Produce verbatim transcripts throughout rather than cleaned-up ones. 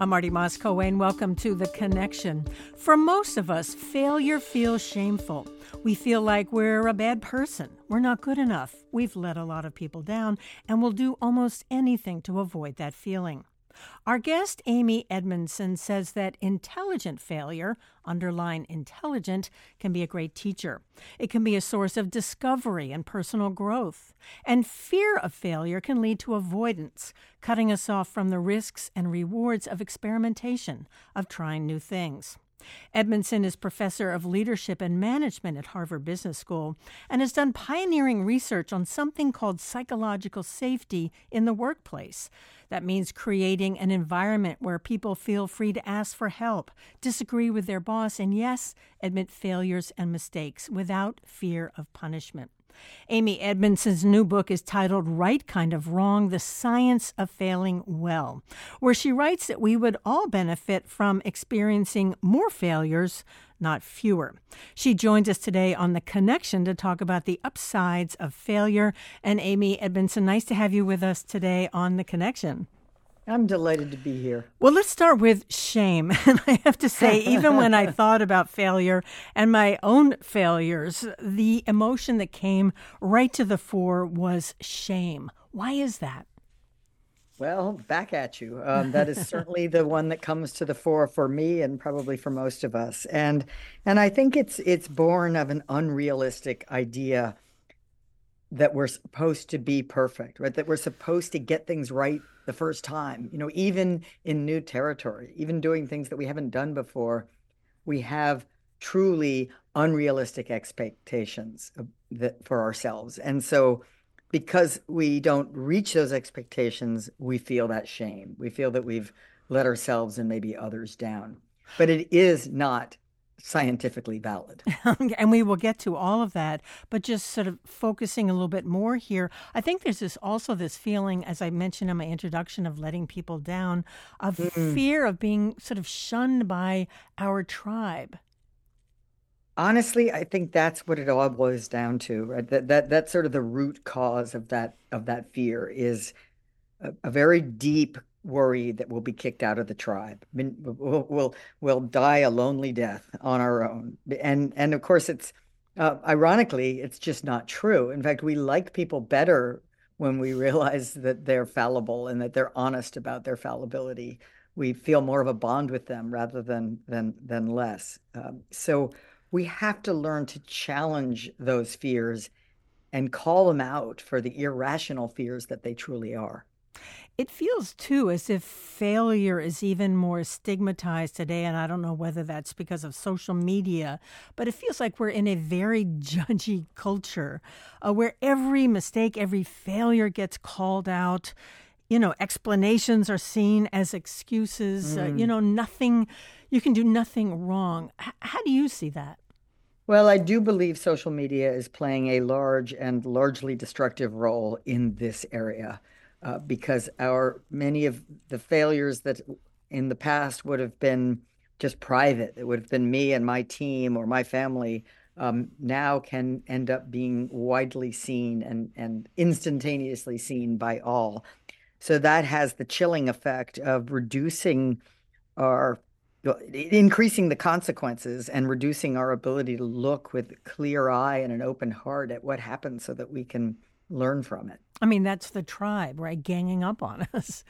I'm Marty Moscow, and welcome to The Connection. For most of us, failure feels shameful. We feel like we're a bad person. We're not good enough. We've let a lot of people down, and we'll do almost anything to avoid that feeling. Our guest, Amy Edmondson, says that intelligent failure, underline intelligent, can be a great teacher. It can be a source of discovery and personal growth. And fear of failure can lead to avoidance, cutting us off from the risks and rewards of experimentation, of trying new things. Edmondson is professor of leadership and management at Harvard Business School and has done pioneering research on something called psychological safety in the workplace. That means creating an environment where people feel free to ask for help, disagree with their boss, and yes, admit failures and mistakes without fear of punishment. Amy Edmondson's new book is titled Right Kind of Wrong: The Science of Failing Well, where she writes that we would all benefit from experiencing more failures, not fewer. She joins us today on The Connection to talk about the upsides of failure. And Amy Edmondson, nice to have you with us today on The Connection. I'm delighted to be here. Well, let's start with shame. And I have to say, even when I thought about failure and my own failures, the emotion that came right to the fore was shame. Why is that? Well, back at you. Um, that is certainly the one that comes to the fore for me and probably for most of us. And and I think it's it's born of an unrealistic idea that we're supposed to be perfect, right? That we're supposed to get things right the first time, you know, even in new territory, even doing things that we haven't done before, we have truly unrealistic expectations for ourselves. And so because we don't reach those expectations, we feel that shame. We feel that we've let ourselves and maybe others down. But it is not scientifically valid. And we will get to all of that, but just sort of focusing a little bit more here. I think there's this also this feeling, as I mentioned in my introduction, of letting people down, of mm-hmm. fear of being sort of shunned by our tribe. Honestly, I think that's what it all boils down to, right? That that that's sort of the root cause of that of that fear is a, a very deep worry that we'll be kicked out of the tribe. We'll, we'll, we'll die a lonely death on our own. And, and of course, it's uh, ironically, it's just not true. In fact, we like people better when we realize that they're fallible and that they're honest about their fallibility. We feel more of a bond with them rather than, than, than less. Um, so we have to learn to challenge those fears and call them out for the irrational fears that they truly are. It feels, too, as if failure is even more stigmatized today, and I don't know whether that's because of social media, but it feels like we're in a very judgy culture uh, where every mistake, every failure gets called out. You know, explanations are seen as excuses. Mm. Uh, you know, nothing, you can do nothing wrong. H- how do you see that? Well, I do believe social media is playing a large and largely destructive role in this area. Uh, because our many of the failures that in the past would have been just private, it would have been me and my team or my family, um, now can end up being widely seen and, and instantaneously seen by all. So that has the chilling effect of reducing our, increasing the consequences and reducing our ability to look with a clear eye and an open heart at what happened so that we can learn from it. I mean, that's the tribe, right? Ganging up on us.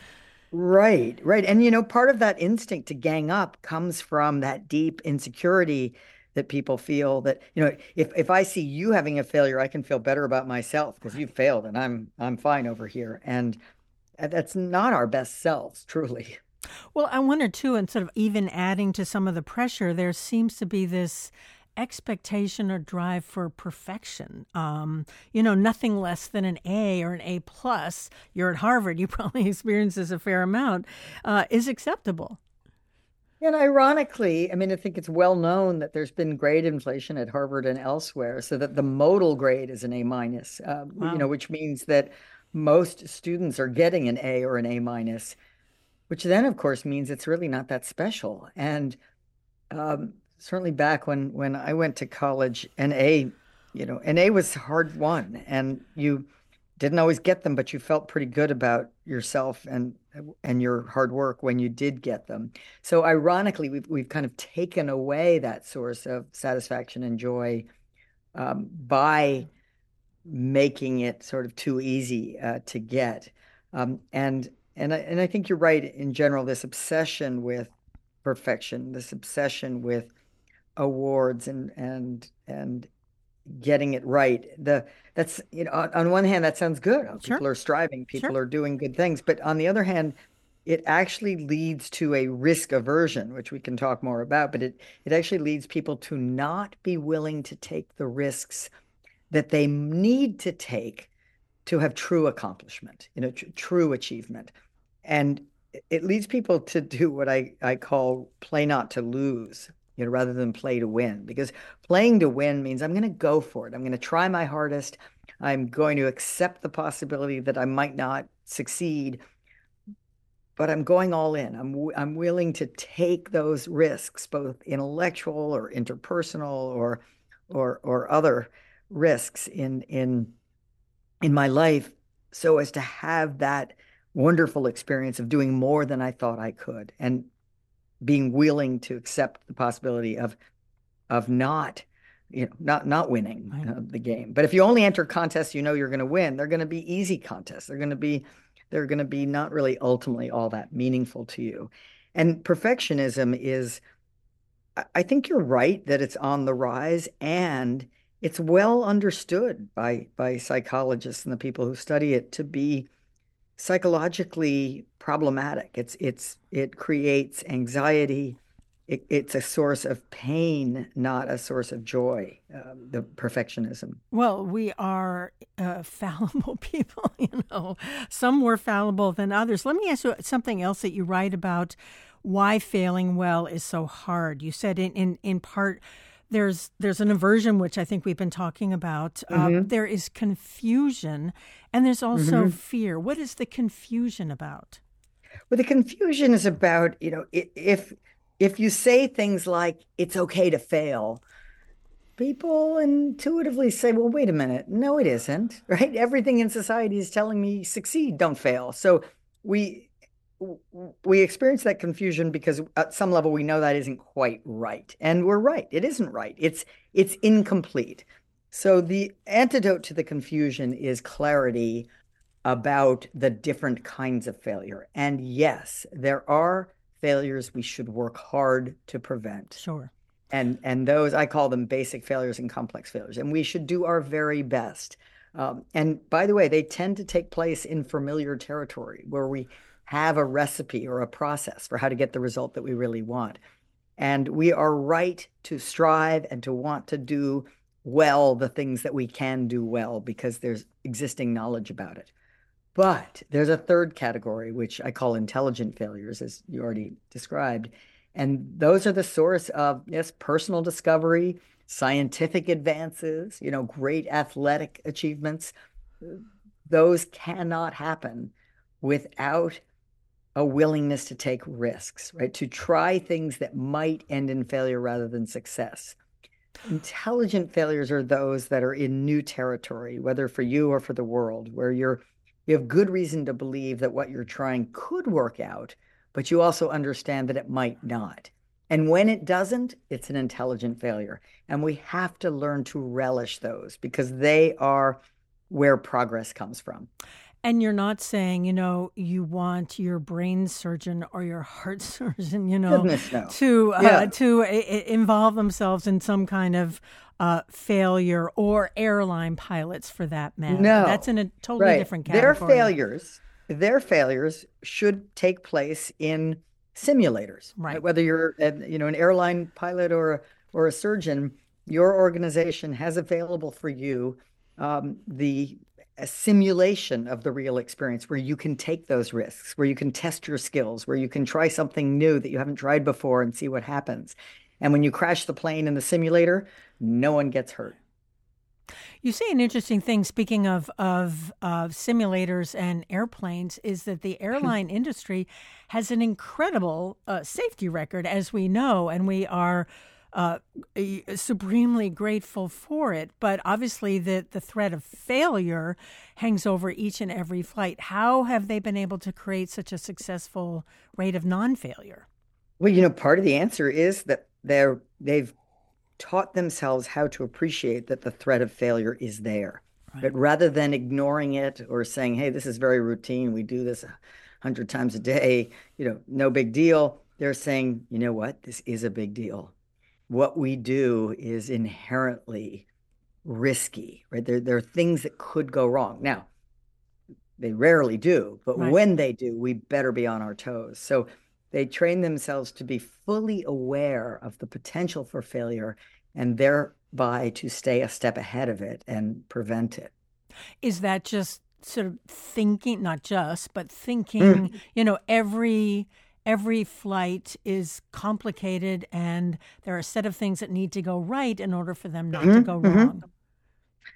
Right, right. And, you know, part of that instinct to gang up comes from that deep insecurity that people feel that, you know, if, if I see you having a failure, I can feel better about myself because you failed and I'm I'm fine over here. And that's not our best selves, truly. Well, I wonder, too, and sort of even adding to some of the pressure, there seems to be this expectation or drive for perfection. Um, you know, nothing less than an A or an A plus. You're at Harvard, you probably experience this a fair amount, uh, is acceptable. And ironically, I mean, I think it's well known that there's been grade inflation at Harvard and elsewhere, so that the modal grade is an A minus, uh, wow. you know, which means that most students are getting an A or an A minus, which then, of course, means it's really not that special. And, um, Certainly back when, when I went to college, an A, you know, an A was hard won, and you didn't always get them, but you felt pretty good about yourself and and your hard work when you did get them. So ironically, we've we've kind of taken away that source of satisfaction and joy um, by making it sort of too easy uh, to get. Um, and and I, and I think you're right in general. This obsession with perfection, this obsession with awards and and and getting it right. The that's you know on, on one hand that sounds good. People sure. are striving, people sure. are doing good things, but on the other hand, it actually leads to a risk aversion, which we can talk more about. But it it actually leads people to not be willing to take the risks that they need to take to have true accomplishment, you know, tr- true achievement, and it leads people to do what I I call play not to lose. You know, rather than play to win, because playing to win means I'm going to go for it. I'm going to try my hardest. I'm going to accept the possibility that I might not succeed, but I'm going all in. I'm I'm willing to take those risks, both intellectual or interpersonal or or or other risks in in in my life, so as to have that wonderful experience of doing more than I thought I could, and being willing to accept the possibility of, of not, you know, not not winning uh, the game. But if you only enter contests you know you're going to win, they're going to be easy contests. They're going to be, they're going to be not really ultimately all that meaningful to you. And perfectionism is, I think you're right that it's on the rise, and it's well understood by by psychologists and the people who study it to be psychologically problematic. It's it's it creates anxiety. It, it's a source of pain, not a source of joy. Um, the perfectionism. Well, we are uh, fallible people, you know. Some more fallible than others. Let me ask you something else that you write about. Why failing well is so hard. You said in in, in part. There's there's an aversion, which I think we've been talking about. Mm-hmm. Um, there is confusion, and there's also mm-hmm. fear. What is the confusion about? Well, the confusion is about, you know, if if you say things like, it's okay to fail, people intuitively say, well, wait a minute. No, it isn't, right? Everything in society is telling me succeed, don't fail. So we we experience that confusion because at some level we know that isn't quite right. And we're right. It isn't right. It's it's incomplete. So the antidote to the confusion is clarity about the different kinds of failure. And yes, there are failures we should work hard to prevent. Sure. And and those, I call them basic failures and complex failures. And we should do our very best. Um, and by the way, they tend to take place in familiar territory where we have a recipe or a process for how to get the result that we really want. And we are right to strive and to want to do well the things that we can do well because there's existing knowledge about it. But there's a third category, which I call intelligent failures, as you already described. And those are the source of, yes, personal discovery, scientific advances, you know, great athletic achievements. Those cannot happen without a willingness to take risks, right? To try things that might end in failure rather than success. Intelligent failures are those that are in new territory, whether for you or for the world, where you're you have good reason to believe that what you're trying could work out, but you also understand that it might not. And when it doesn't, it's an intelligent failure. And we have to learn to relish those because they are where progress comes from. And you're not saying, you know, you want your brain surgeon or your heart surgeon, you know, Goodness, no. to uh, yeah. to a- involve themselves in some kind of uh, failure, or airline pilots for that matter. No. That's in a totally right. different category. Their failures, their failures should take place in simulators, right? Whether you're, you know, an airline pilot or or a surgeon, your organization has available for you um, the. a simulation of the real experience where you can take those risks, where you can test your skills, where you can try something new that you haven't tried before and see what happens. And when you crash the plane in the simulator, no one gets hurt. You say an interesting thing, speaking of, of, of simulators and airplanes, is that the airline industry has an incredible uh, safety record, as we know, and we are uh, supremely grateful for it. But obviously the, the threat of failure hangs over each and every flight. How have they been able to create such a successful rate of non-failure? Well, you know, part of the answer is that they're, they've taught themselves how to appreciate that the threat of failure is there. Right. But rather than ignoring it or saying, hey, this is very routine, we do this a hundred times a day, you know, no big deal, they're saying, you know what, this is a big deal. What we do is inherently risky, right? There, there are things that could go wrong. Now, they rarely do, but right. when they do, we better be on our toes. So they train themselves to be fully aware of the potential for failure and thereby to stay a step ahead of it and prevent it. Is that just sort of thinking, not just, but thinking, mm. you know, every every flight is complicated and there are a set of things that need to go right in order for them not mm-hmm. to go mm-hmm. wrong.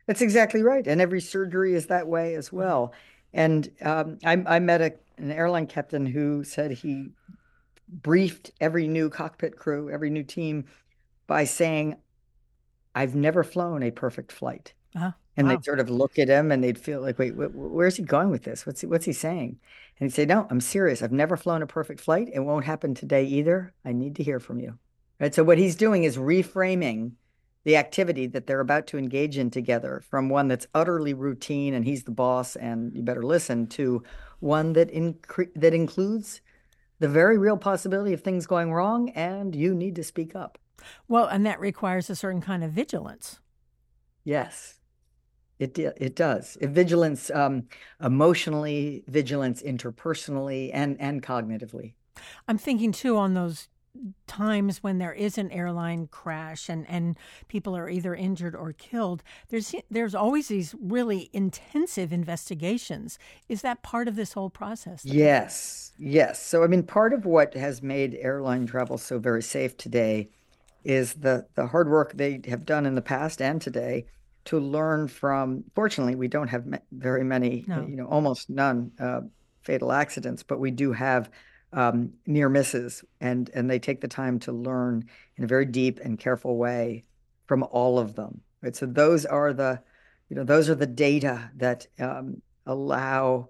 That's exactly right. And every surgery is that way as well. And um, I, I met a, an airline captain who said he briefed every new cockpit crew, every new team by saying, I've never flown a perfect flight. Uh-huh. And wow. they'd sort of look at him and they'd feel like, wait, wh- where's he going with this? What's he, what's he saying? And he'd say, no, I'm serious. I've never flown a perfect flight. It won't happen today either. I need to hear from you. Right. So what he's doing is reframing the activity that they're about to engage in together from one that's utterly routine and he's the boss and you better listen to one that incre- that includes the very real possibility of things going wrong and you need to speak up. Well, and that requires a certain kind of vigilance. Yes. It it does. Vigilance, um, emotionally, vigilance interpersonally and, and cognitively. I'm thinking, too, on those times when there is an airline crash and, and people are either injured or killed, there's there's always these really intensive investigations. Is that part of this whole process? Yes. Yes. So, I mean, part of what has made airline travel so very safe today is the, the hard work they have done in the past and today to learn from, fortunately, we don't have very many, no. you know, almost none uh, fatal accidents, but we do have um, near misses. And, and they take the time to learn in a very deep and careful way from all of them. Right? So those are the, you know, those are the data that um, allow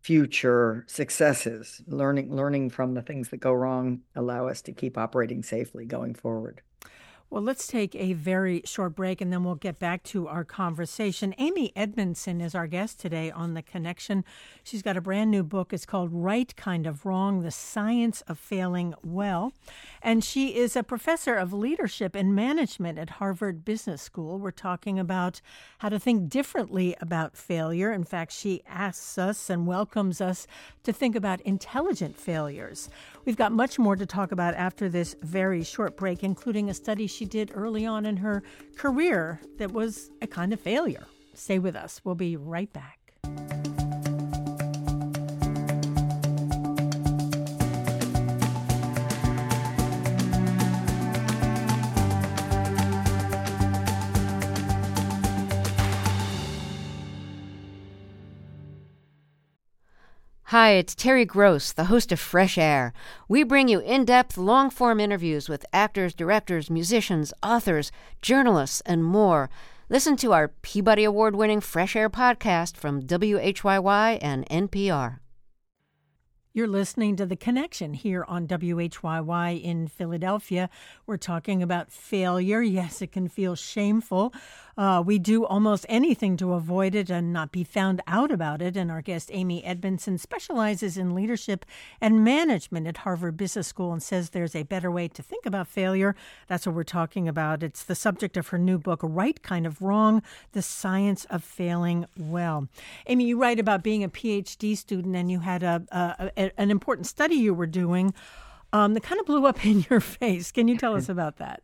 future successes. Learning, learning from the things that go wrong allow us to keep operating safely going forward. Well, let's take a very short break, and then we'll get back to our conversation. Amy Edmondson is our guest today on The Connection. She's got a brand new book. It's called Right Kind of Wrong: The Science of Failing Well. And she is a professor of leadership and management at Harvard Business School. We're talking about how to think differently about failure. In fact, she asks us and welcomes us to think about intelligent failures. We've got much more to talk about after this very short break, including a study she did early on in her career that was a kind of failure. Stay with us. We'll be right back. Hi, it's Terry Gross, the host of Fresh Air. We bring you in-depth, long-form interviews with actors, directors, musicians, authors, journalists, and more. Listen to our Peabody Award-winning Fresh Air podcast from W H Y Y and N P R. You're listening to The Connection here on W H Y Y in Philadelphia. We're talking about failure. Yes, it can feel shameful. Uh, we do almost anything to avoid it and not be found out about it. And our guest, Amy Edmondson, specializes in leadership and management at Harvard Business School and says there's a better way to think about failure. That's what we're talking about. It's the subject of her new book, Right Kind of Wrong: The Science of Failing Well. Amy, you write about being a P H D student and you had a, a, a an important study you were doing um, that kind of blew up in your face. Can you tell us about that?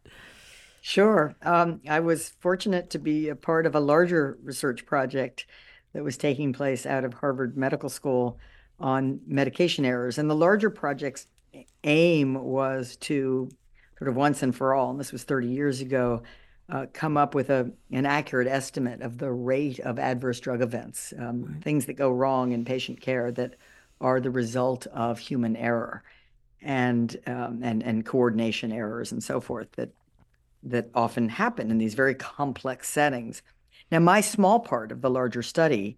Sure. Um, I was fortunate to be a part of a larger research project that was taking place out of Harvard Medical School on medication errors. And the larger project's aim was to sort of once and for all, and this was thirty years ago, uh, come up with a, an accurate estimate of the rate of adverse drug events, um, right. things that go wrong in patient care that are the result of human error. and um, and and coordination errors and so forth that that often happen in these very complex settings. Now, my small part of the larger study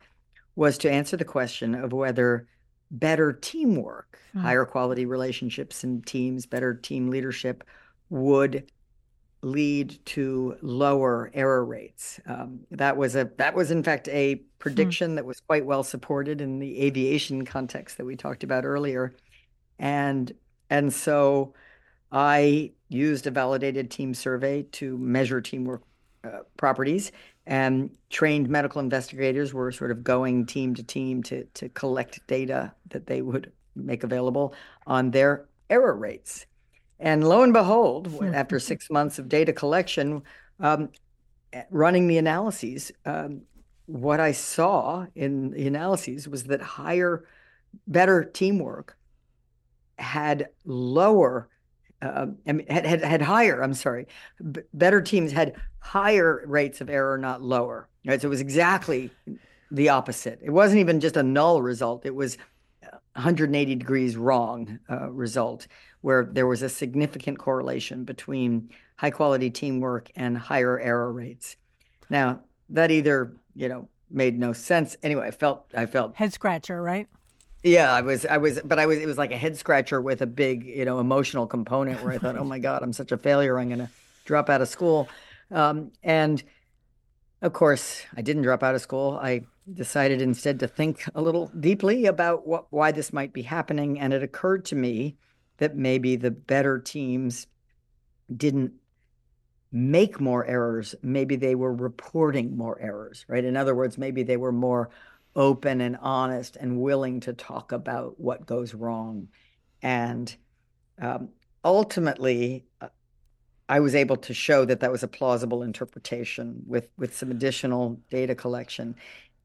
was to answer the question of whether better teamwork, mm. higher quality relationships in teams, better team leadership would lead to lower error rates. Um, that was a that was in fact a prediction mm. that was quite well supported in the aviation context that we talked about earlier. And and so I used a validated team survey to measure teamwork uh, properties, and trained medical investigators were sort of going team to team to to collect data that they would make available on their error rates. And lo and behold, after six months of data collection, um, running the analyses, um, what I saw in the analyses was that higher, better teamwork had lower, uh, had, had had higher, I'm sorry, b- better teams had higher rates of error, not lower. Right? So it was exactly the opposite. It wasn't even just a null result. It was one hundred eighty degrees wrong uh, result, where there was a significant correlation between high quality teamwork and higher error rates. Now, that either, you know, made no sense. Anyway, I felt, I felt. Head scratcher, right? Yeah, I was, I was, but I was, it was like a head scratcher with a big, you know, emotional component where I thought, oh my God, I'm such a failure. I'm going to drop out of school. Um, and of course, I didn't drop out of school. I decided instead to think a little deeply about what, why this might be happening. And it occurred to me that maybe the better teams didn't make more errors. Maybe they were reporting more errors, right? In other words, maybe they were more open and honest and willing to talk about what goes wrong. And um, ultimately, uh, I was able to show that that was a plausible interpretation with, with some additional data collection.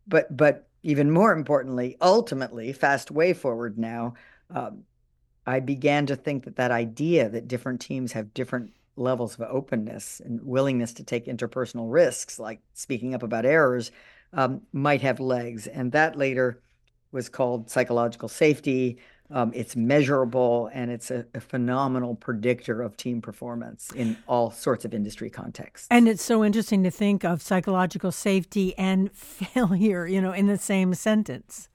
But but even more importantly, ultimately, fast way forward now, um, I began to think that that idea that different teams have different levels of openness and willingness to take interpersonal risks, like speaking up about errors, um, might have legs. And that later was called psychological safety. Um, it's measurable, and it's a, a phenomenal predictor of team performance in all sorts of industry contexts. And it's so interesting to think of psychological safety and failure, you know, in the same sentence.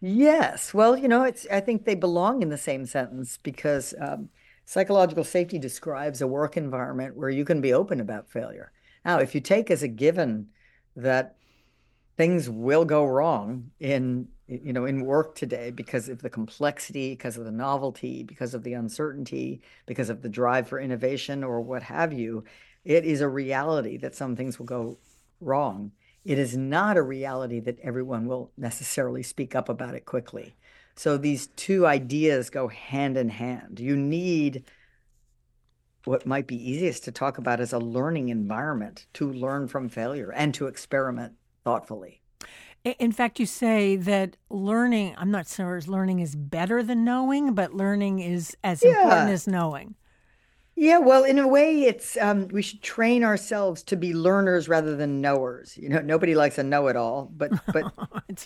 Yes. Well, you know, it's, I think they belong in the same sentence because um, psychological safety describes a work environment where you can be open about failure. Now, if you take as a given that things will go wrong in you know, in work today because of the complexity, because of the novelty, because of the uncertainty, because of the drive for innovation or what have you, it is a reality that some things will go wrong. It is not a reality that everyone will necessarily speak up about it quickly. So these two ideas go hand in hand. You need what might be easiest to talk about as a learning environment to learn from failure and to experiment thoughtfully. In fact, you say that learning, I'm not sure if learning is better than knowing, but learning is as yeah. important as knowing. Yeah, well, in a way, it's um, we should train ourselves to be learners rather than knowers. You know, nobody likes a know-it-all, but but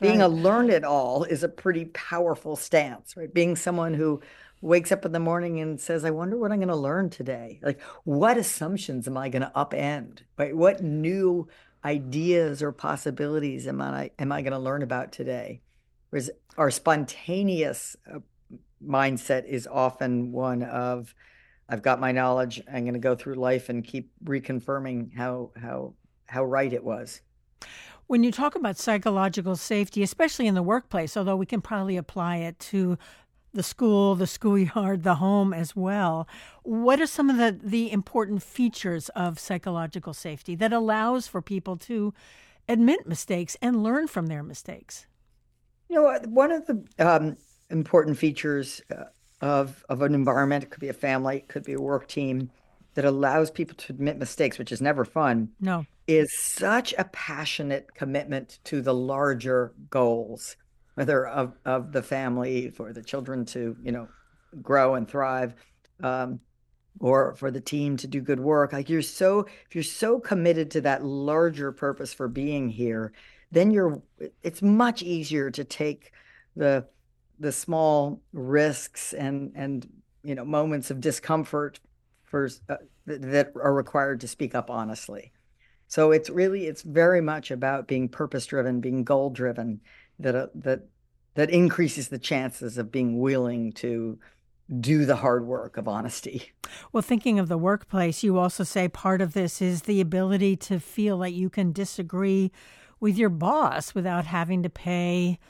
being right. a learn-it-all is a pretty powerful stance, right? Being someone who wakes up in the morning and says, I wonder what I'm going to learn today. Like, what assumptions am I going to upend? Right? What new ideas or possibilities am I am I going to learn about today? Whereas our spontaneous uh, mindset is often one of, I've got my knowledge, I'm going to go through life and keep reconfirming how how how right it was. When you talk about psychological safety, especially in the workplace, although we can probably apply it to the school, the schoolyard, the home as well. What are some of the, the important features of psychological safety that allows for people to admit mistakes and learn from their mistakes? You know, one of the um, important features uh, of, of an environment, it could be a family, it could be a work team, that allows people to admit mistakes, which is never fun, no, is such a passionate commitment to the larger goals, whether of, of the family, for the children to, you know, grow and thrive, um, or for the team to do good work. Like you're so, if you're so committed to that larger purpose for being here, then you're, it's much easier to take the the small risks and, and you know, moments of discomfort for uh, th that are required to speak up honestly. So it's really, it's very much about being purpose-driven, being goal-driven, that, uh, that, that increases the chances of being willing to do the hard work of honesty. Well, thinking of the workplace, you also say part of this is the ability to feel like you can disagree with your boss without having to pay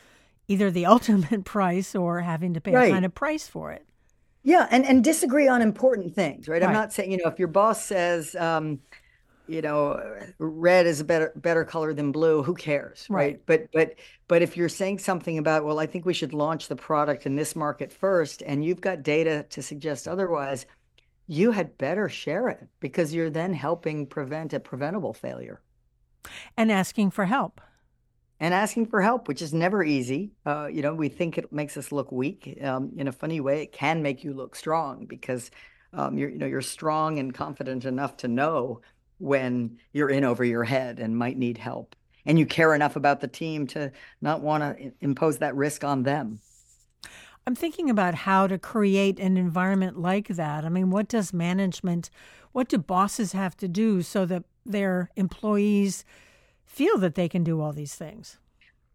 either the ultimate price or having to pay right. a kind of price for it. Yeah, and, and disagree on important things, right? right? I'm not saying, you know, if your boss says, um, you know, red is a better better color than blue, who cares, right? right? But but but if you're saying something about, well, I think we should launch the product in this market first, and you've got data to suggest otherwise, you had better share it, because you're then helping prevent a preventable failure. And asking for help. And asking for help, which is never easy. Uh, you know, we think it makes us look weak. Um, in a funny way, it can make you look strong, because um, you're, you know, you're strong and confident enough to know when you're in over your head and might need help. And you care enough about the team to not want to impose that risk on them. I'm thinking about how to create an environment like that. I mean, what does management, what do bosses have to do so that their employees feel that they can do all these things?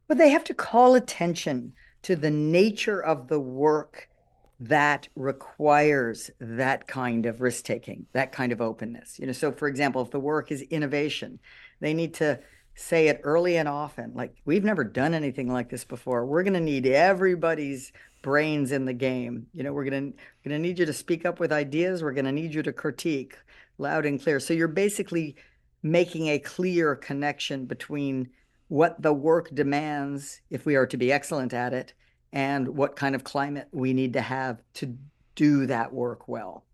But they have to call attention to the nature of the work that requires that kind of risk-taking, that kind of openness. You know, so for example, if the work is innovation, they need to say it early and often, like, we've never done anything like this before. We're going to need everybody's brains in the game. You know, we're going to going to need you to speak up with ideas. We're going to need you to critique loud and clear. So you're basically making a clear connection between what the work demands, if we are to be excellent at it, and what kind of climate we need to have to do that work well.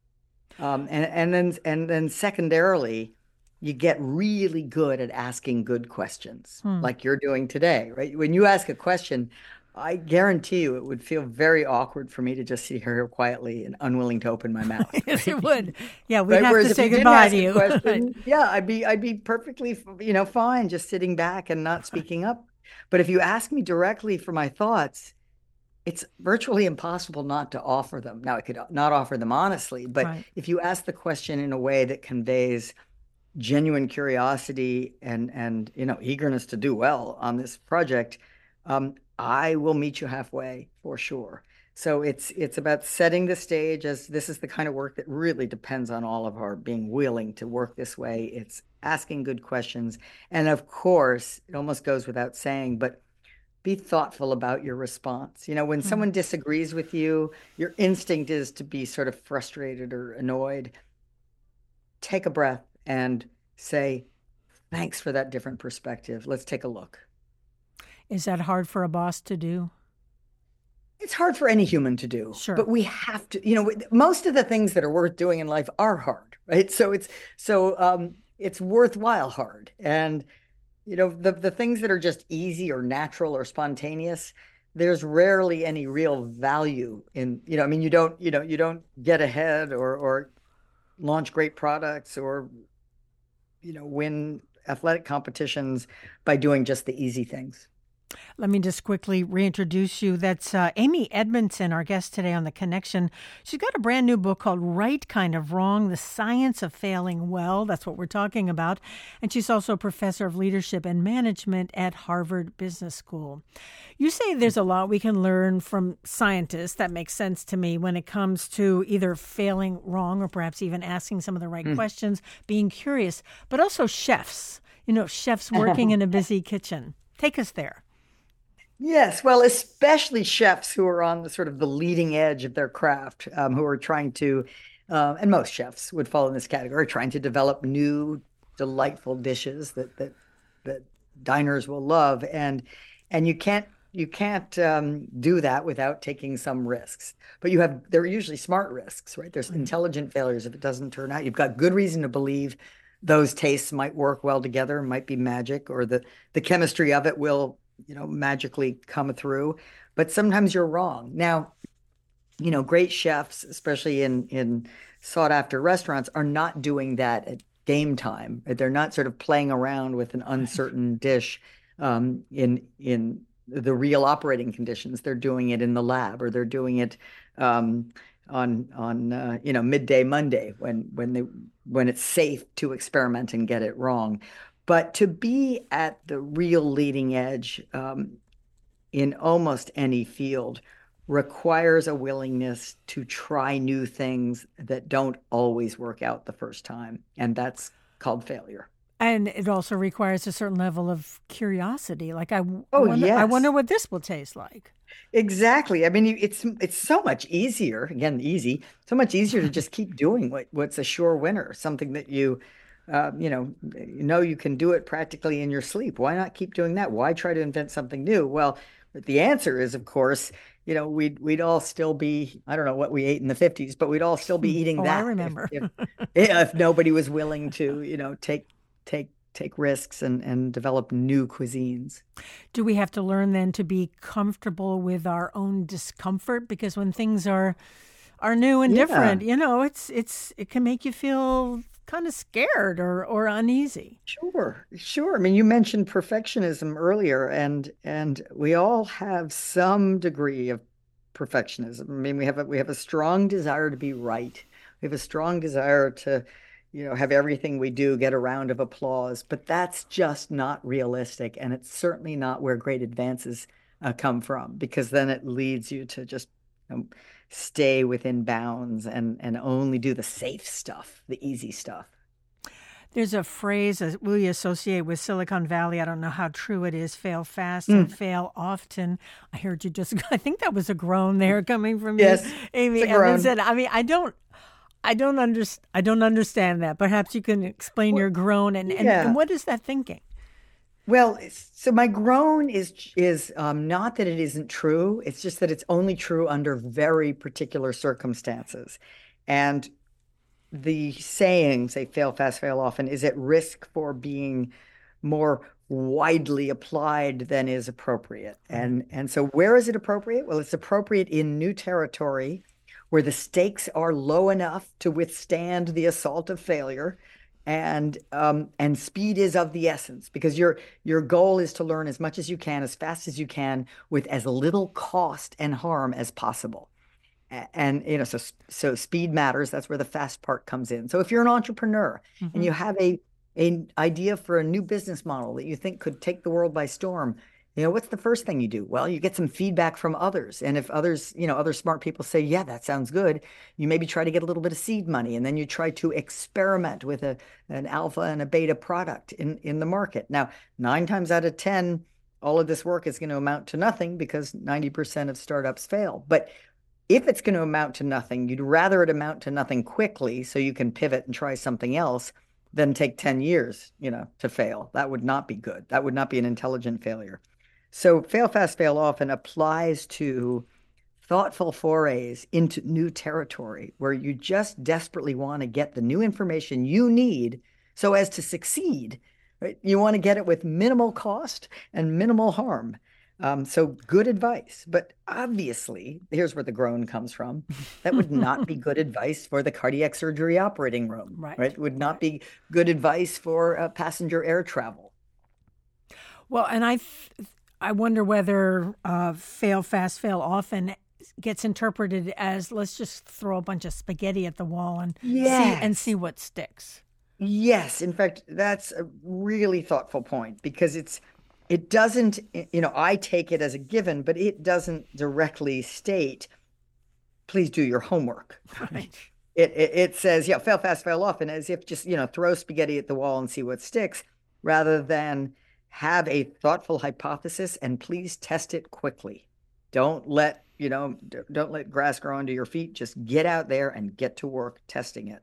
Um, and, and then and then secondarily, you get really good at asking good questions, hmm. like you're doing today, right? When you ask a question, I guarantee you it would feel very awkward for me to just sit here quietly and unwilling to open my mouth. Right? Yes, it would. Yeah, we'd right? have Whereas to say goodbye to you. Question, yeah, I'd be I'd be perfectly, you know, fine just sitting back and not speaking up. But if you ask me directly for my thoughts, it's virtually impossible not to offer them. Now, I could not offer them honestly, but right. if you ask the question in a way that conveys genuine curiosity and and you know eagerness to do well on this project, um, I will meet you halfway for sure. So it's it's about setting the stage as this is the kind of work that really depends on all of our being willing to work this way. It's asking good questions. And of course, it almost goes without saying, but be thoughtful about your response. You know, when mm-hmm. someone disagrees with you, your instinct is to be sort of frustrated or annoyed. Take a breath and say, thanks for that different perspective. Let's take a look. Is that hard for a boss to do? It's hard for any human to do. Sure. But we have to, you know, most of the things that are worth doing in life are hard, right? So it's so um, it's worthwhile hard. And, you know, the, the things that are just easy or natural or spontaneous, there's rarely any real value in, you know, I mean, you don't, you know, you don't get ahead or, or launch great products or, you know, win athletic competitions by doing just the easy things. Let me just quickly reintroduce you. That's uh, Amy Edmondson, our guest today on The Connection. She's got a brand new book called Right Kind of Wrong: The Science of Failing Well. That's what we're talking about. And she's also a professor of leadership and management at Harvard Business School. You say there's a lot we can learn from scientists. That makes sense to me when it comes to either failing wrong or perhaps even asking some of the right mm. questions, being curious, but also chefs, you know, chefs working in a busy kitchen. Take us there. Yes, well, especially chefs who are on the sort of the leading edge of their craft, um, who are trying to, uh, and most chefs would fall in this category, trying to develop new, delightful dishes that that, that diners will love, and and you can't you can't um, do that without taking some risks. But you have they're usually smart risks, right? There's intelligent failures if it doesn't turn out. You've got good reason to believe those tastes might work well together, might be magic, or the the chemistry of it will, you know, magically come through, but sometimes you're wrong. Now, you know, great chefs, especially in, in sought after restaurants, are not doing that at game time. They're not sort of playing around with an uncertain dish um, in, in the real operating conditions. They're doing it in the lab, or they're doing it um, on on uh, you know, midday Monday when when they when it's safe to experiment and get it wrong. But to be at the real leading edge um, in almost any field requires a willingness to try new things that don't always work out the first time, and that's called failure. And it also requires a certain level of curiosity. Like, I, oh, wonder, yes. I wonder what this will taste like. Exactly. I mean, it's it's so much easier, again, easy, so much easier to just keep doing what, what's a sure winner, something that you, uh, you know, you know you can do it practically in your sleep. Why not keep doing that? Why try to invent something new? Well, the answer is, of course, you know, we'd we'd all still be, I don't know what we ate in the fifties, but we'd all still be eating oh, that. I remember. If, if, if nobody was willing to, you know, take take take risks and, and develop new cuisines. Do we have to learn then to be comfortable with our own discomfort? Because when things are are new and yeah. different, you know, it's it's it can make you feel kind of scared or, or uneasy. Sure, sure. I mean, you mentioned perfectionism earlier, and and we all have some degree of perfectionism. I mean, we have a, we have a strong desire to be right. We have a strong desire to, you know, have everything we do get a round of applause, but that's just not realistic. And it's certainly not where great advances uh, come from, because then it leads you to just you know, stay within bounds and, and only do the safe stuff, the easy stuff. There's a phrase that we associate with Silicon Valley. I don't know how true it is. Fail fast mm. and fail often. I heard you just, I think that was a groan there coming from yes, you, Amy Edmondson. I mean, I don't, I don't understand. I don't understand that. Perhaps you can explain well, your groan and, and, yeah. and what is that thinking? Well, so my groan is is um, not that it isn't true. It's just that it's only true under very particular circumstances, and the saying, "say fail fast, fail often," is at risk for being more widely applied than is appropriate. And and so, where is it appropriate? Well, it's appropriate in new territory, where the stakes are low enough to withstand the assault of failure, and um, and speed is of the essence, because your your goal is to learn as much as you can, as fast as you can, with as little cost and harm as possible. And you know, so so speed matters. That's where the fast part comes in. So if you're an entrepreneur mm-hmm. and you have a an idea for a new business model that you think could take the world by storm, you know, what's the first thing you do? Well, you get some feedback from others. And if others, you know, other smart people say, yeah, that sounds good, you maybe try to get a little bit of seed money. And then you try to experiment with a an alpha and a beta product in, in the market. Now, nine times out of ten, all of this work is going to amount to nothing, because ninety percent of startups fail. But if it's going to amount to nothing, you'd rather it amount to nothing quickly so you can pivot and try something else than take ten years, you know, to fail. That would not be good. That would not be an intelligent failure. So fail fast, fail often applies to thoughtful forays into new territory where you just desperately want to get the new information you need so as to succeed. Right? You want to get it with minimal cost and minimal harm. Um, so good advice. But obviously, here's where the groan comes from. That would not be good advice for the cardiac surgery operating room. Right. Right? It would not be good advice for uh, passenger air travel. Well, and I... Th- I wonder whether uh, fail fast, fail often gets interpreted as, let's just throw a bunch of spaghetti at the wall and, yes. see, and see what sticks. Yes. In fact, that's a really thoughtful point, because it's it doesn't, you know, I take it as a given, but it doesn't directly state, please do your homework. Right. It, it, it says, yeah, fail fast, fail often, as if just, you know, throw spaghetti at the wall and see what sticks, rather than have a thoughtful hypothesis and please test it quickly. Don't let, you know, don't let grass grow under your feet. Just get out there and get to work testing it.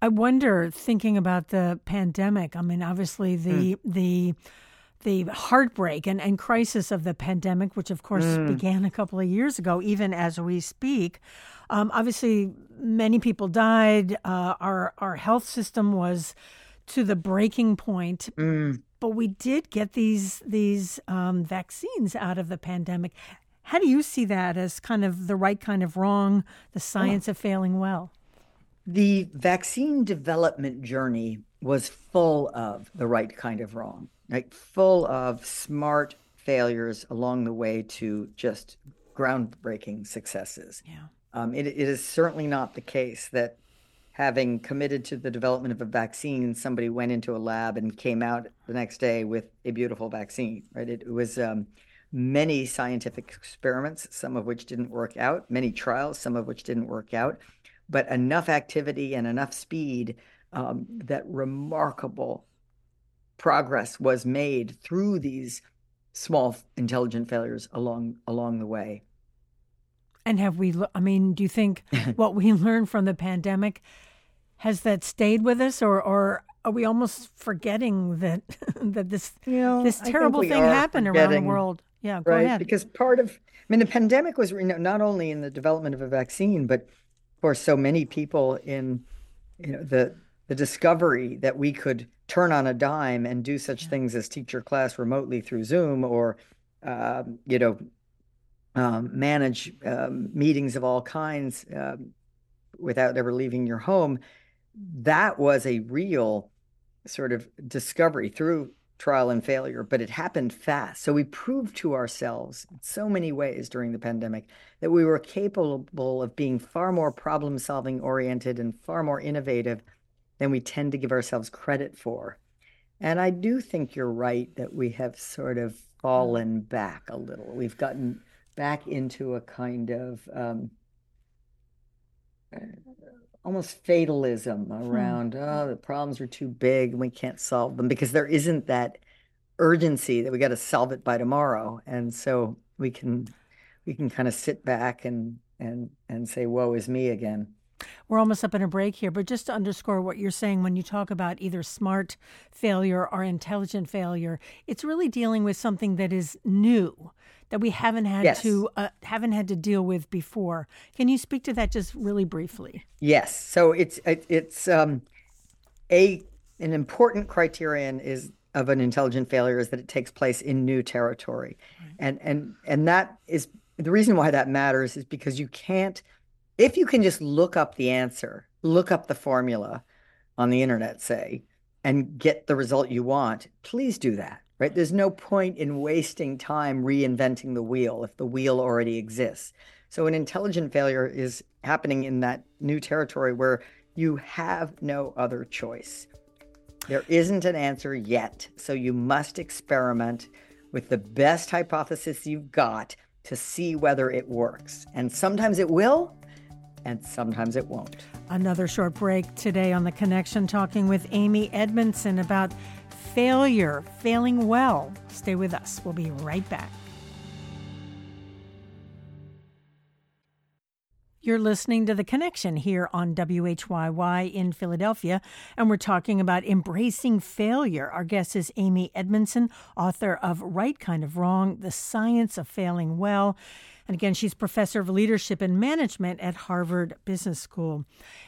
I wonder, thinking about the pandemic, I mean, obviously the mm. the the heartbreak and, and crisis of the pandemic, which of course mm. began a couple of years ago, even as we speak. Um, obviously, many people died. Uh, our, our health system was to the breaking point. Mm. But we did get these these um, vaccines out of the pandemic. How do you see that as kind of the right kind of wrong, the science oh. of failing well? The vaccine development journey was full of the right kind of wrong, like full of smart, failures along the way to just groundbreaking successes. Yeah. Um, it, it is certainly not the case that having committed to the development of a vaccine, somebody went into a lab and came out the next day with a beautiful vaccine, right? It, it was um, many scientific experiments, some of which didn't work out, many trials, some of which didn't work out, but enough activity and enough speed um, that remarkable progress was made through these small intelligent failures along along the way. And have we, I mean, do you think what we learned from the pandemic, has that stayed with us, or, or are we almost forgetting that that this you know, this terrible thing happened around the world? Yeah, go right? ahead. Because part of, I mean, the pandemic was you know, not only in the development of a vaccine, but for so many people in you know the the discovery that we could turn on a dime and do such yeah. things as teach your class remotely through Zoom, or, uh, you know, Um, manage um, meetings of all kinds um, without ever leaving your home. That was a real sort of discovery through trial and failure, but it happened fast. So we proved to ourselves in so many ways during the pandemic that we were capable of being far more problem-solving oriented and far more innovative than we tend to give ourselves credit for. And I do think you're right that we have sort of fallen back a little. We've gotten back into a kind of um, almost fatalism around, hmm. oh, the problems are too big and we can't solve them, because there isn't that urgency that we got to solve it by tomorrow. And so we can we can kind of sit back and and and say, woe is me again. We're almost up on a break here, but just to underscore what you're saying when you talk about either smart failure or intelligent failure, it's really dealing with something that is new, that we haven't had yes. to uh, haven't had to deal with before. Can you speak to that just really briefly? Yes. So it's it, it's um, a an important criterion is of an intelligent failure is that it takes place in new territory, right. and and and that is the reason why that matters, is because you can't. If you can just look up the answer, look up the formula on the internet, say, and get the result you want, please do that, right? There's no point in wasting time reinventing the wheel if the wheel already exists. So an intelligent failure is happening in that new territory where you have no other choice. There isn't an answer yet, so you must experiment with the best hypothesis you've got to see whether it works. And sometimes it will, and sometimes it won't. Another short break today on The Connection, talking with Amy Edmondson about failure, failing well. Stay with us. We'll be right back. You're listening to The Connection here on W H Y Y in Philadelphia, and we're talking about embracing failure. Our guest is Amy Edmondson, author of Right Kind of Wrong: The Science of Failing Well. And again, she's professor of leadership and management at Harvard Business School.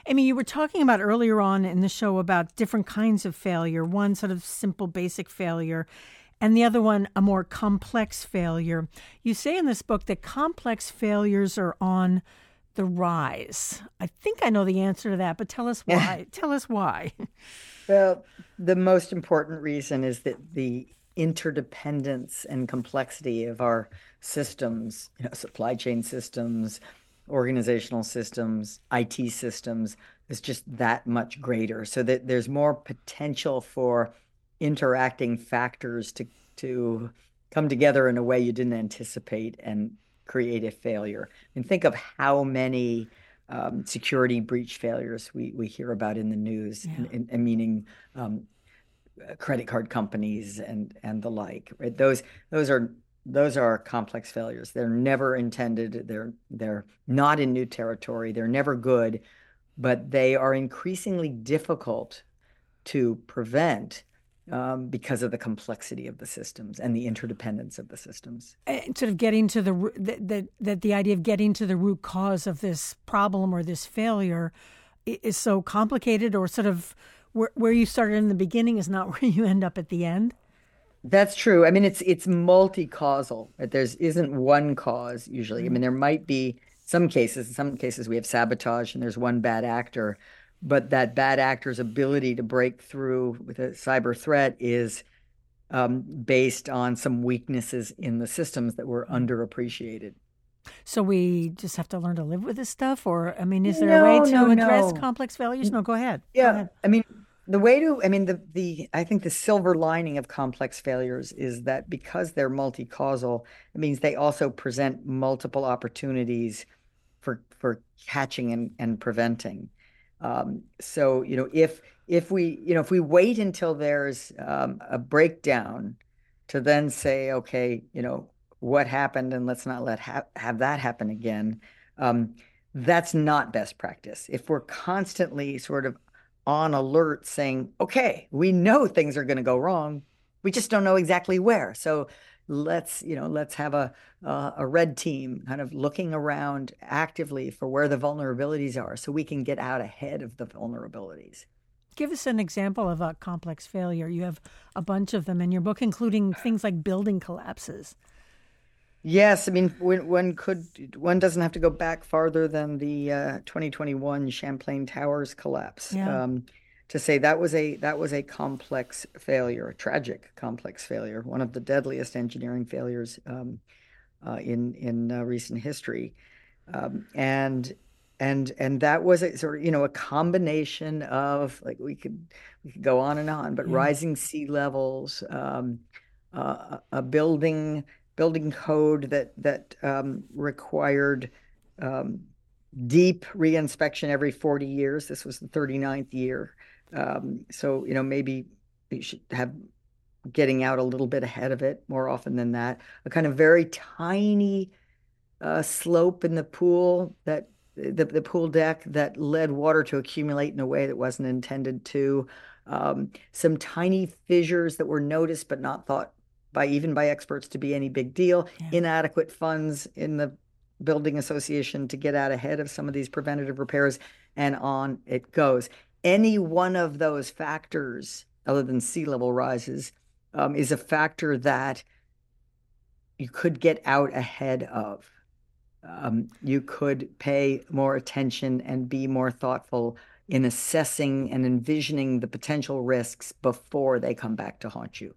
Amy, you were talking about earlier on in the show about different kinds of failure, one sort of simple, basic failure, and the other one, a more complex failure. You say in this book that complex failures are on the rise. I think I know the answer to that, but tell us why. Tell us why. Well, the most important reason is that the interdependence and complexity of our systems, you know, supply chain systems, organizational systems, I T systems, is just that much greater. So that there's more potential for interacting factors to, to come together in a way you didn't anticipate and create a failure. And think of how many um, security breach failures we, we hear about in the news, yeah. and, and, and meaning um, credit card companies and and the like, right? Those those are those are complex failures. They're never intended. They're they're not in new territory. They're never good, but they are increasingly difficult to prevent um, because of the complexity of the systems and the interdependence of the systems. And sort of getting to the that that the idea of getting to the root cause of this problem or this failure is so complicated, or sort of. Where, where you started in the beginning is not where you end up at the end. That's true. I mean, it's it's multi-causal. There's isn't one cause usually. I mean, there might be some cases. In some cases, we have sabotage, and there's one bad actor. But that bad actor's ability to break through with a cyber threat is um, based on some weaknesses in the systems that were underappreciated. So we just have to learn to live with this stuff? Or, I mean, is there no, a way to no, address no. complex values? No, go ahead. Yeah, go ahead. I mean, the way to, I mean, the the I think the silver lining of complex failures is that because they're multi-causal, it means they also present multiple opportunities for for catching and, and preventing. Um, so, you know, if if we, you know, if we wait until there's um, a breakdown to then say, okay, you know, what happened, and let's not let ha- have that happen again. Um, that's not best practice. If we're constantly sort of on alert saying, okay, we know things are going to go wrong, we just don't know exactly where. So let's, you know, let's have a, uh, a red team kind of looking around actively for where the vulnerabilities are so we can get out ahead of the vulnerabilities. Give us an example of a complex failure. You have a bunch of them in your book, including things like building collapses. Yes, I mean, one could, one doesn't have to go back farther than the uh, twenty twenty-one Champlain Towers collapse yeah. um, to say that was a that was a complex failure, a tragic complex failure, one of the deadliest engineering failures um, uh, in in uh, recent history, um, and and and that was a sort of you know a combination of like we could we could go on and on, but yeah. rising sea levels, um, uh, a building. building code that that um, required um, deep reinspection every forty years. This was the thirty-ninth year. Um, so, you know, maybe you should have getting out a little bit ahead of it more often than that. A kind of very tiny uh, slope in the pool, that the, the pool deck that led water to accumulate in a way that wasn't intended to. Um, some tiny fissures that were noticed but not thought by even by experts to be any big deal, yeah. inadequate funds in the building association to get out ahead of some of these preventative repairs, and on it goes. Any one of those factors, other than sea level rises, um, is a factor that you could get out ahead of. Um, you could pay more attention and be more thoughtful in assessing and envisioning the potential risks before they come back to haunt you.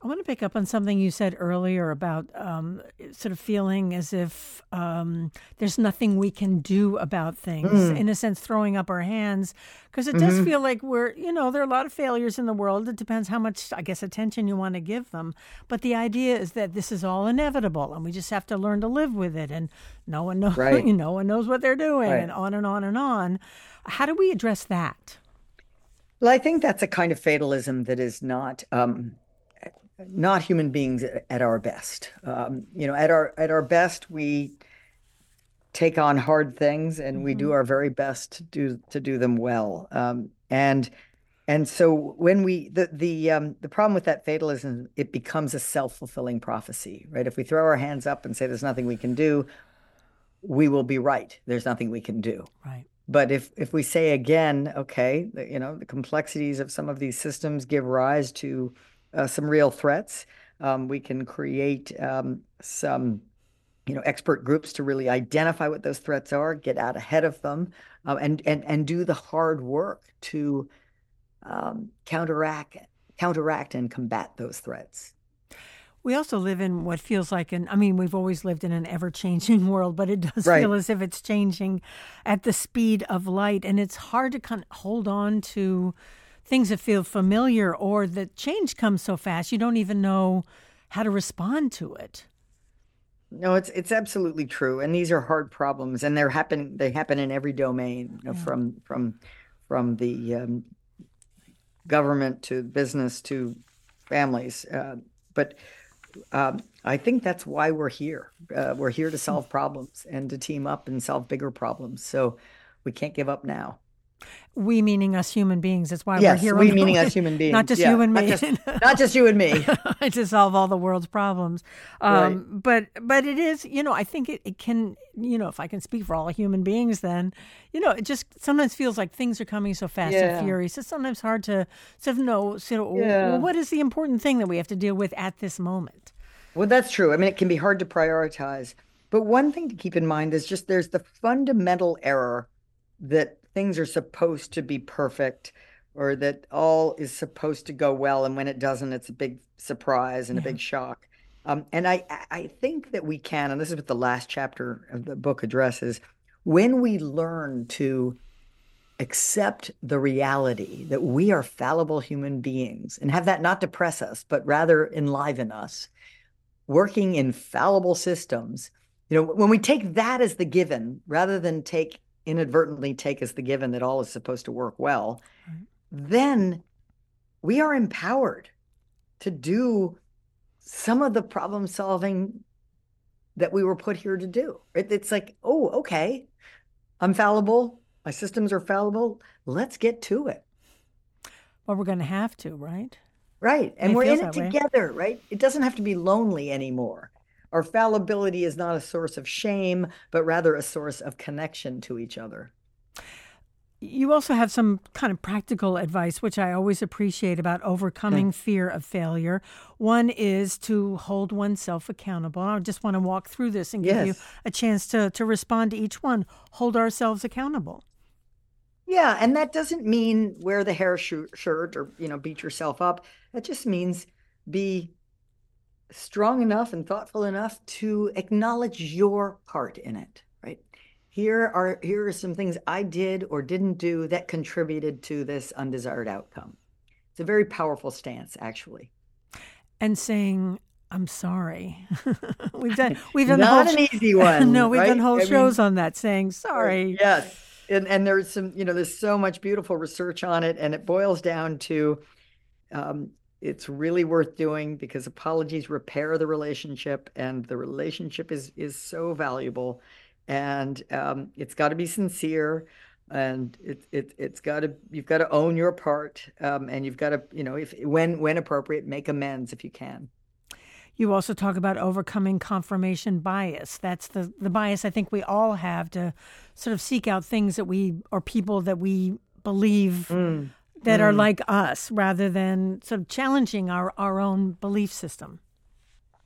I want to pick up on something you said earlier about um, sort of feeling as if um, there's nothing we can do about things, mm. in a sense, throwing up our hands, because it mm-hmm. does feel like we're, you know, there are a lot of failures in the world. It depends how much, I guess, attention you want to give them. But the idea is that this is all inevitable and we just have to learn to live with it. And no one knows, right. you know, no one knows what they're doing right. and on and on and on. How do we address that? Well, I think that's a kind of fatalism that is not... Um, Not human beings at our best. Um, you know, at our at our best, we take on hard things and mm-hmm. we do our very best to do to do them well. Um, and and so when we the the um, the problem with that fatalism, it becomes a self-fulfilling prophecy, right? If we throw our hands up and say there's nothing we can do, we will be right. There's nothing we can do. Right. But if if we say again, okay, you know, the complexities of some of these systems give rise to Uh, some real threats. Um, we can create um, some, you know, expert groups to really identify what those threats are, get out ahead of them, uh, and and and do the hard work to um, counteract counteract and combat those threats. We also live in what feels like an, I mean, we've always lived in an ever-changing world, but it does right. feel as if it's changing at the speed of light, and it's hard to kind of hold on to things that feel familiar, or that change comes so fast you don't even know how to respond to it. No, it's it's absolutely true, and these are hard problems, and they're happen they happen in every domain, you know, yeah. from from from the um, government to business to families. Uh, but um, I think that's why we're here. Uh, we're here to solve problems and to team up and solve bigger problems. So we can't give up now. We meaning us human beings. That's why yes, we're here. We meaning us human beings. Not just yeah. you and me. Not just, not just you and me. To solve all the world's problems. Um, right. But but it is, you know, I think it, it can, you know, if I can speak for all human beings then, you know, it just sometimes feels like things are coming so fast yeah. and furious. It's sometimes hard to sort of know, sort of, yeah. well, what is the important thing that we have to deal with at this moment? Well, that's true. I mean, it can be hard to prioritize. But one thing to keep in mind is just there's the fundamental error that things are supposed to be perfect, or that all is supposed to go well, and when it doesn't, it's a big surprise and yeah. a big shock. Um, and I, I think that we can, and this is what the last chapter of the book addresses, when we learn to accept the reality that we are fallible human beings and have that not depress us, but rather enliven us, working in fallible systems, you know, when we take that as the given, rather than take inadvertently take as the given that all is supposed to work well, mm-hmm. then we are empowered to do some of the problem solving that we were put here to do. It, it's like, oh, okay, I'm fallible. My systems are fallible. Let's get to it. Well, we're going to have to, right? Right. And, and we're in it together, right? It doesn't have to be lonely anymore. Our fallibility is not a source of shame, but rather a source of connection to each other. You also have some kind of practical advice, which I always appreciate, about overcoming fear of failure. One is to hold oneself accountable. I just want to walk through this and give yes. you a chance to, to respond to each one. Hold ourselves accountable. Yeah, and that doesn't mean wear the hair sh- shirt or, you know, beat yourself up. That just means be strong enough and thoughtful enough to acknowledge your part in it, right? Here are here are some things I did or didn't do that contributed to this undesired outcome. It's a very powerful stance, actually. And saying, "I'm sorry." we've done we've done not whole, an easy one. no, we've right? done whole I shows mean, on that, saying sorry. Yes, and and there's some you know there's so much beautiful research on it, and it boils down to um, it's really worth doing because apologies repair the relationship, and the relationship is is so valuable. And um, it's got to be sincere, and it it it's got to you've got to own your part, um, and you've got to you know if when when appropriate make amends if you can. You also talk about overcoming confirmation bias. That's the the bias I think we all have to sort of seek out things that we or people that we believe mm. that mm. are like us, rather than sort of challenging our our own belief system.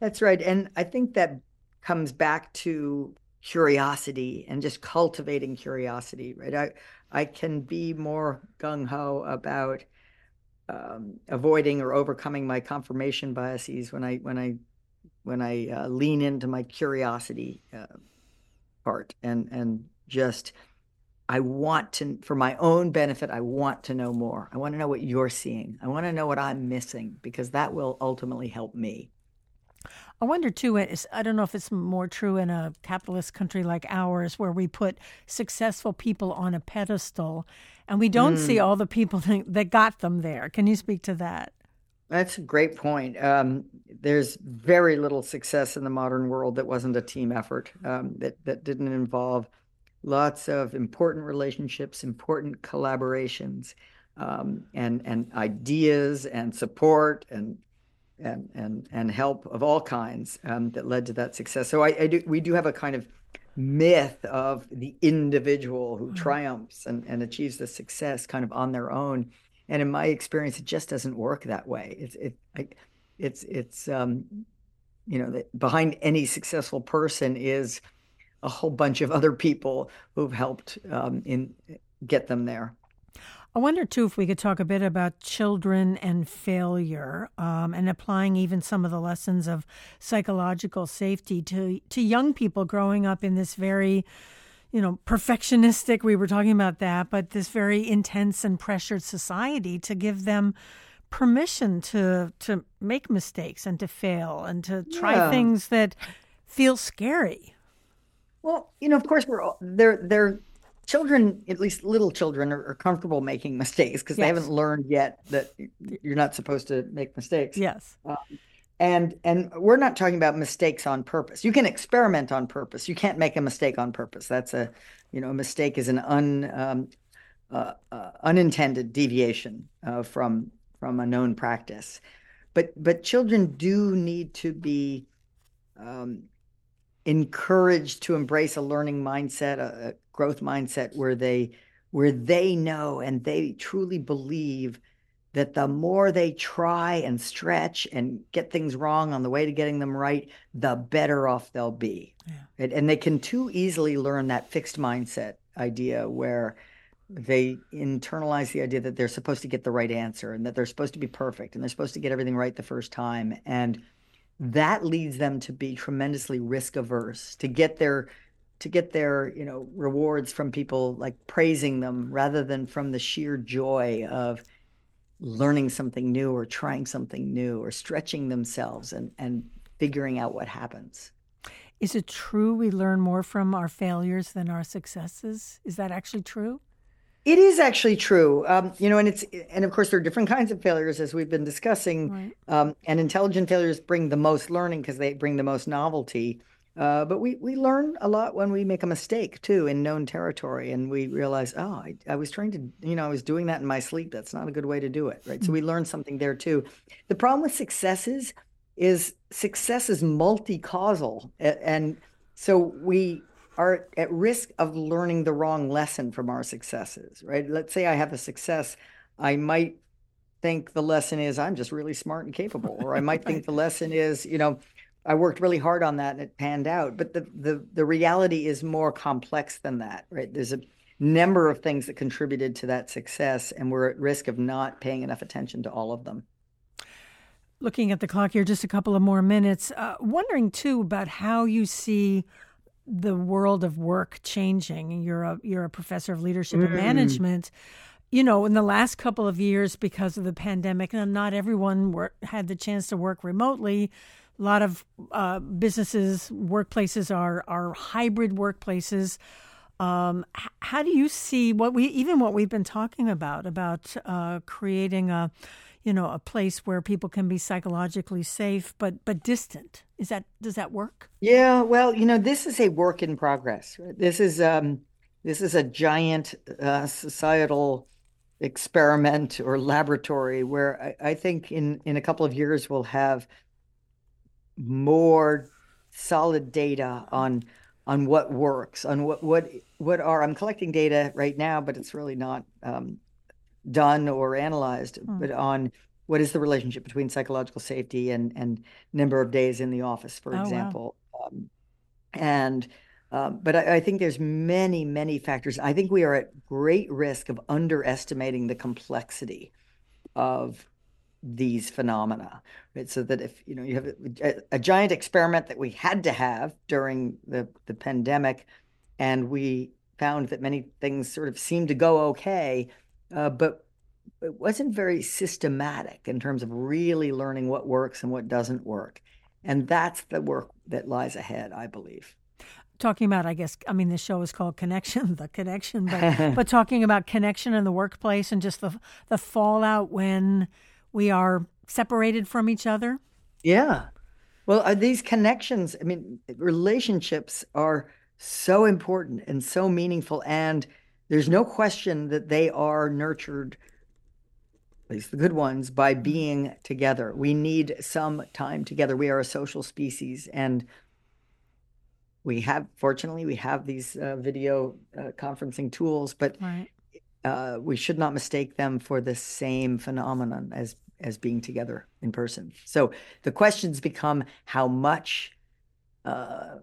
That's right, and I think that comes back to curiosity and just cultivating curiosity, right? I I can be more gung-ho about um, avoiding or overcoming my confirmation biases when I when I when I uh, lean into my curiosity uh, part and and just I want to, for my own benefit, I want to know more. I want to know what you're seeing. I want to know what I'm missing, because that will ultimately help me. I wonder, too, is, I don't know if it's more true in a capitalist country like ours, where we put successful people on a pedestal and we don't mm. see all the people that got them there. Can you speak to that? That's a great point. Um, there's very little success in the modern world that wasn't a team effort, um, that, that didn't involve lots of important relationships, important collaborations, um, and, and ideas and support and And, and and help of all kinds um, that led to that success. So I, I do, we do have a kind of myth of the individual who triumphs and, and achieves the success kind of on their own. And in my experience, it just doesn't work that way. It's it I, it's it's um, you know the, behind any successful person is a whole bunch of other people who've helped um, in get them there. I wonder, too, if we could talk a bit about children and failure um, and applying even some of the lessons of psychological safety to to young people growing up in this very, you know, perfectionistic, we were talking about that, but this very intense and pressured society, to give them permission to, to make mistakes and to fail and to try yeah. things that feel scary. Well, you know, of course, we're all, they're they're... Children, at least little children, are, are comfortable making mistakes because yes. they haven't learned yet that you're not supposed to make mistakes. Yes. Um, and and we're not talking about mistakes on purpose. You can experiment on purpose. You can't make a mistake on purpose. That's a, you know, a mistake is an un um, uh, uh, unintended deviation uh, from from a known practice. But but children do need to be um, encouraged to embrace a learning mindset, a, a growth mindset where they where they know and they truly believe that the more they try and stretch and get things wrong on the way to getting them right, the better off they'll be. Yeah. And, and they can too easily learn that fixed mindset idea where they internalize the idea that they're supposed to get the right answer and that they're supposed to be perfect and they're supposed to get everything right the first time. And that leads them to be tremendously risk averse, to get their to get their, you know, rewards from people like praising them rather than from the sheer joy of learning something new or trying something new or stretching themselves and, and figuring out what happens. Is it true we learn more from our failures than our successes? Is that actually true? It is actually true, um, you know, and it's and of course there are different kinds of failures, as we've been discussing, right. um, and intelligent failures bring the most learning because they bring the most novelty. Uh, but we we learn a lot when we make a mistake too in known territory, and we realize, oh, I, I was trying to, you know, I was doing that in my sleep. That's not a good way to do it, right? Mm-hmm. So we learn something there too. The problem with successes is success is multi-causal, and so we are at risk of learning the wrong lesson from our successes, right? Let's say I have a success. I might think the lesson is I'm just really smart and capable, or I might think the lesson is, you know, I worked really hard on that and it panned out. But the, the, the reality is more complex than that, right? There's a number of things that contributed to that success, and we're at risk of not paying enough attention to all of them. Looking at the clock here, just a couple of more minutes. Uh, wondering, too, about how you see the world of work changing. You're a you're a professor of leadership mm. and management. You know, in the last couple of years, because of the pandemic, and not everyone were, had the chance to work remotely. A lot of uh, businesses, workplaces are are hybrid workplaces. Um, how do you see what we even what we've been talking about about uh, creating a you know a place where people can be psychologically safe but but distant? Is that does that work? Yeah, well, you know, this is a work in progress. Right? This is um, this is a giant uh, societal experiment or laboratory where I, I think in in a couple of years we'll have more solid data on on what works, on what what what are. I'm collecting data right now, but it's really not um, done or analyzed. Mm. But on what is the relationship between psychological safety and, and number of days in the office, for oh, example. Wow. Um, and, uh, but I, I think there's many, many factors. I think we are at great risk of underestimating the complexity of these phenomena, right? So that if, you know, you have a, a giant experiment that we had to have during the, the pandemic, and we found that many things sort of seemed to go okay, uh, but it wasn't very systematic in terms of really learning what works and what doesn't work. And that's the work that lies ahead, I believe. Talking about, I guess, I mean, the show is called Connection, The Connection, but, but talking about connection in the workplace and just the the fallout when we are separated from each other. Yeah. Well, are these connections, I mean, relationships are so important and so meaningful, and there's no question that they are nurtured, at least the good ones, by being together. We need some time together. We are a social species, and we have, fortunately, we have these uh, video uh, conferencing tools, but right. uh, we should not mistake them for the same phenomenon as, as being together in person. So the questions become, how much uh,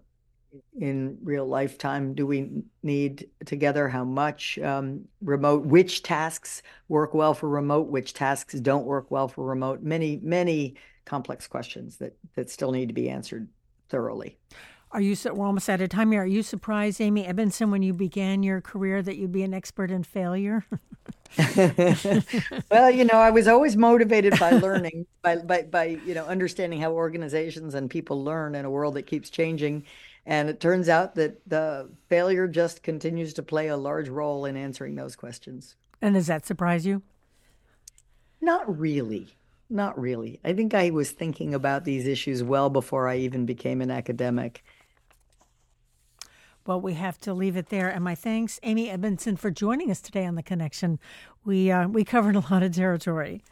in real lifetime do we need together? How much um, remote? Which tasks work well for remote? Which tasks don't work well for remote? Many, many complex questions that that still need to be answered thoroughly. Are you? We're almost out of time here. Are you surprised, Amy Edmondson, when you began your career that you'd be an expert in failure? Well, you know, I was always motivated by learning, by, by by you know understanding how organizations and people learn in a world that keeps changing. And it turns out that the failure just continues to play a large role in answering those questions. And does that surprise you? Not really. Not really. I think I was thinking about these issues well before I even became an academic. Well, we have to leave it there. And my thanks, Amy Edmondson, for joining us today on The Connection. We, uh, we covered a lot of territory.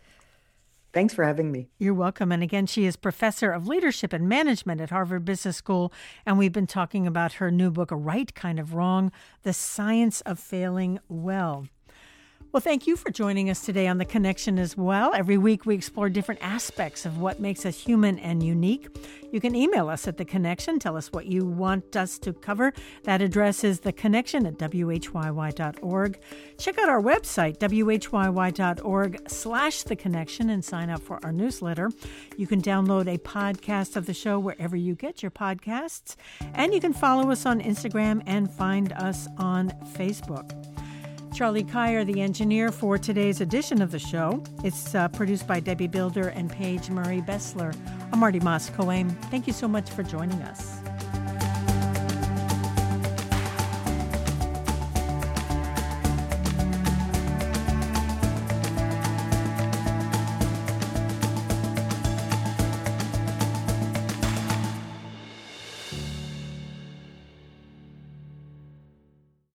Thanks for having me. You're welcome. And again, she is professor of leadership and management at Harvard Business School. And we've been talking about her new book, A Right Kind of Wrong: The Science of Failing Well. Well, thank you for joining us today on The Connection as well. Every week we explore different aspects of what makes us human and unique. You can email us at The Connection. Tell us what you want us to cover. That address is the connection at w h y y dot org. Check out our website, w h y y dot org slash the connection, and sign up for our newsletter. You can download a podcast of the show wherever you get your podcasts. And you can follow us on Instagram and find us on Facebook. Charlie Kier, the engineer for today's edition of the show. It's uh, produced by Debbie Builder and Paige Murray Bessler. I'm Marty Moskoe. Thank you so much for joining us.